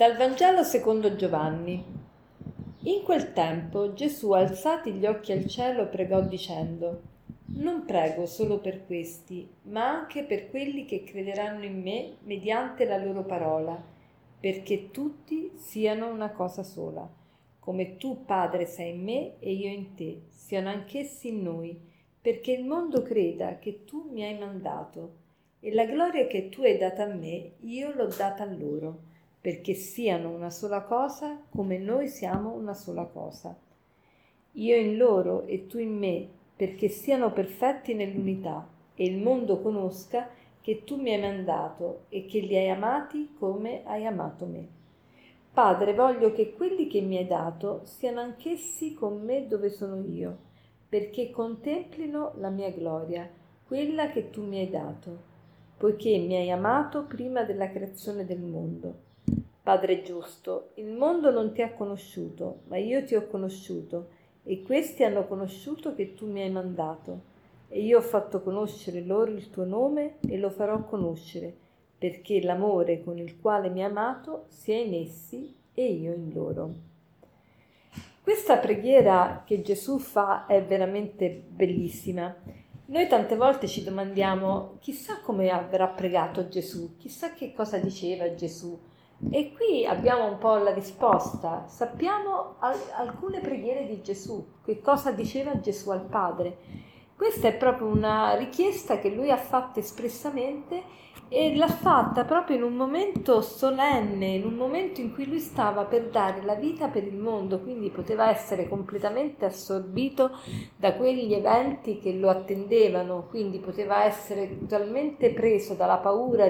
Dal Vangelo secondo Giovanni. In quel tempo Gesù, alzati gli occhi al cielo, pregò dicendo: «Non prego solo per questi, ma anche per quelli che crederanno in me mediante la loro parola, perché tutti siano una cosa sola, come tu, Padre, sei in me e io in te, siano anch'essi in noi, perché il mondo creda che tu mi hai mandato, e la gloria che tu hai data a me io l'ho data a loro, perché siano una sola cosa come noi siamo una sola cosa. Io in loro e tu in me, perché siano perfetti nell'unità e il mondo conosca che tu mi hai mandato e che li hai amati come hai amato me. Padre, voglio che quelli che mi hai dato siano anch'essi con me dove sono io, perché contemplino la mia gloria, quella che tu mi hai dato, poiché mi hai amato prima della creazione del mondo. Padre giusto, il mondo non ti ha conosciuto, ma io ti ho conosciuto, e questi hanno conosciuto che tu mi hai mandato. E io ho fatto conoscere loro il tuo nome e lo farò conoscere, perché l'amore con il quale mi hai amato sia in essi e io in loro». Questa preghiera che Gesù fa è veramente bellissima. Noi tante volte ci domandiamo chissà come avrà pregato Gesù, chissà che cosa diceva Gesù. E qui abbiamo un po' la risposta. Sappiamo alcune preghiere di Gesù, che cosa diceva Gesù al Padre. Questa è proprio una richiesta che lui ha fatto espressamente, e l'ha fatta proprio in un momento solenne, in un momento in cui lui stava per dare la vita per il mondo, quindi poteva essere completamente assorbito da quegli eventi che lo attendevano, quindi poteva essere totalmente preso dalla paura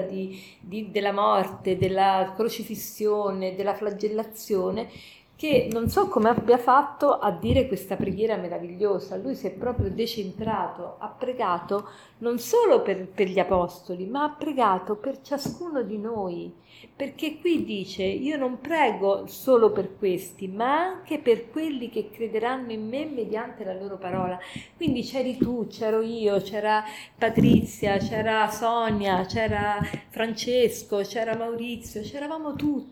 della morte, della crocifissione, della flagellazione, che non so come abbia fatto a dire questa preghiera meravigliosa. Lui si è proprio decentrato, ha pregato non solo per gli apostoli, ma ha pregato per ciascuno di noi, perché qui dice: io non prego solo per questi, ma anche per quelli che crederanno in me mediante la loro parola. Quindi c'eri tu, c'ero io, c'era Patrizia, c'era Sonia, c'era Francesco, c'era Maurizio, c'eravamo tutti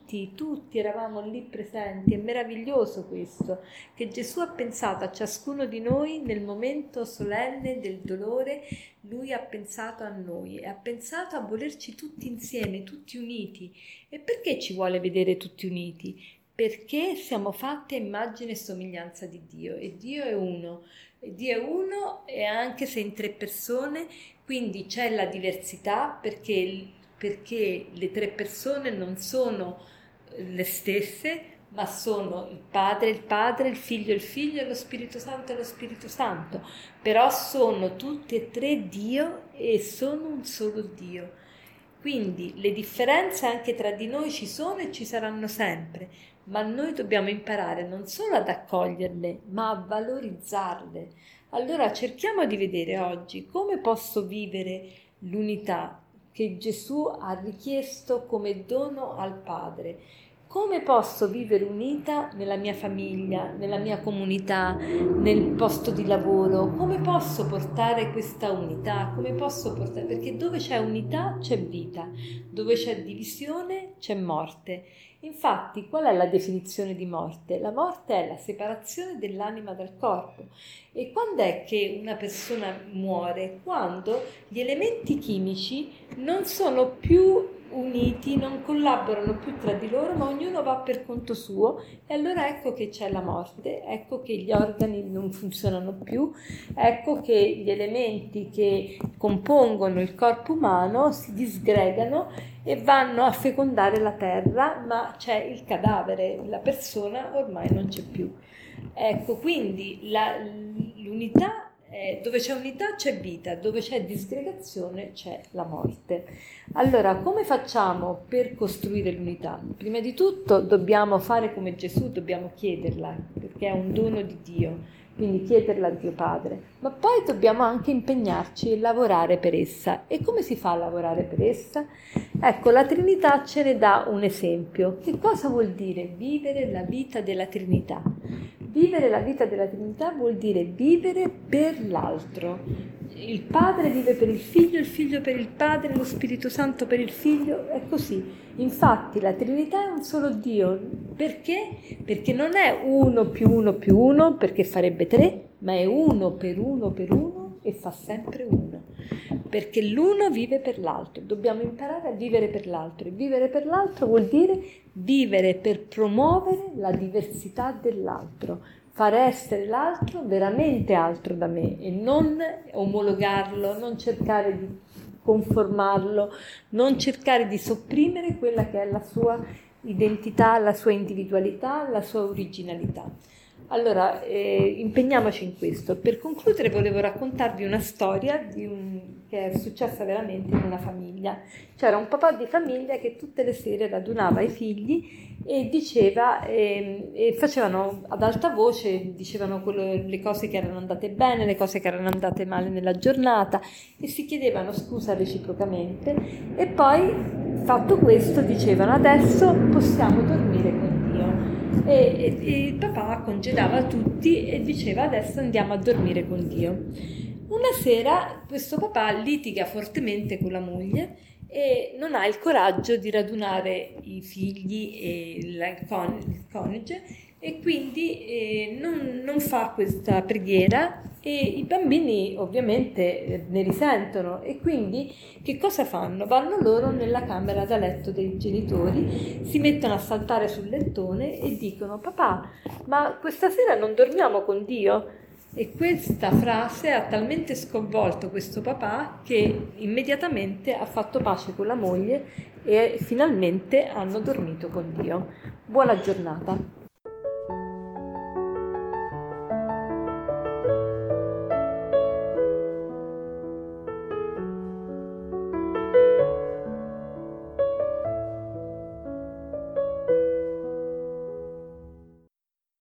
eravamo lì presenti. È meraviglioso questo, che Gesù ha pensato a ciascuno di noi nel momento solenne del dolore. Lui ha pensato a noi e ha pensato a volerci tutti insieme, tutti uniti. E perché ci vuole vedere tutti uniti? Perché siamo fatti a immagine e somiglianza di Dio, e Dio è uno. Dio è uno, e anche se in tre persone, quindi c'è la diversità, perché le tre persone non sono le stesse, ma sono il Padre, il Figlio, e lo Spirito Santo, però sono tutti e tre Dio e sono un solo Dio. Quindi le differenze anche tra di noi ci sono e ci saranno sempre, ma noi dobbiamo imparare non solo ad accoglierle, ma a valorizzarle. Allora cerchiamo di vedere oggi come posso vivere l'unità che Gesù ha richiesto come dono al Padre. Come posso vivere unita nella mia famiglia, nella mia comunità, nel posto di lavoro? Come posso portare questa unità? Perché dove c'è unità c'è vita, dove c'è divisione c'è morte. Infatti, qual è la definizione di morte? La morte è la separazione dell'anima dal corpo. E quando è che una persona muore? Quando gli elementi chimici non sono più uniti, non collaborano più tra di loro, ma ognuno va per conto suo, e allora ecco che c'è la morte, ecco che gli organi non funzionano più, ecco che gli elementi che compongono il corpo umano si disgregano e vanno a fecondare la terra, ma c'è il cadavere, la persona ormai non c'è più. Ecco, quindi l'unità. Dove c'è unità c'è vita, dove c'è disgregazione c'è la morte. Allora, come facciamo per costruire l'unità? Prima di tutto dobbiamo fare come Gesù, dobbiamo chiederla, perché è un dono di Dio, quindi chiederla a Dio Padre. Ma poi dobbiamo anche impegnarci e lavorare per essa. E come si fa a lavorare per essa? Ecco, la Trinità ce ne dà un esempio. Che cosa vuol dire vivere la vita della Trinità? Vivere la vita della Trinità vuol dire vivere per l'altro, il Padre vive per il Figlio per il Padre, lo Spirito Santo per il Figlio, è così. Infatti la Trinità è un solo Dio. Perché? Perché non è uno più uno più uno, perché farebbe tre, ma è uno per uno per uno e fa sempre uno. Perché l'uno vive per l'altro. Dobbiamo imparare a vivere per l'altro. E vivere per l'altro vuol dire vivere per promuovere la diversità dell'altro. Far essere l'altro veramente altro da me e non omologarlo, non cercare di conformarlo, non cercare di sopprimere quella che è la sua identità, la sua individualità, la sua originalità. Allora, impegniamoci in questo. Per concludere volevo raccontarvi una storia che è successa veramente in una famiglia. C'era un papà di famiglia che tutte le sere radunava i figli e diceva, e facevano ad alta voce, dicevano le cose che erano andate bene, le cose che erano andate male nella giornata e si chiedevano scusa reciprocamente e poi, fatto questo, dicevano adesso possiamo dormire con Dio. E il papà congedava tutti e diceva adesso andiamo a dormire con Dio. Una sera questo papà litiga fortemente con la moglie e non ha il coraggio di radunare i figli e il coniuge e quindi non fa questa preghiera e i bambini ovviamente ne risentono e quindi che cosa fanno? Vanno loro nella camera da letto dei genitori, si mettono a saltare sul lettone e dicono papà, ma questa sera non dormiamo con Dio? E questa frase ha talmente sconvolto questo papà che immediatamente ha fatto pace con la moglie e finalmente hanno dormito con Dio. Buona giornata.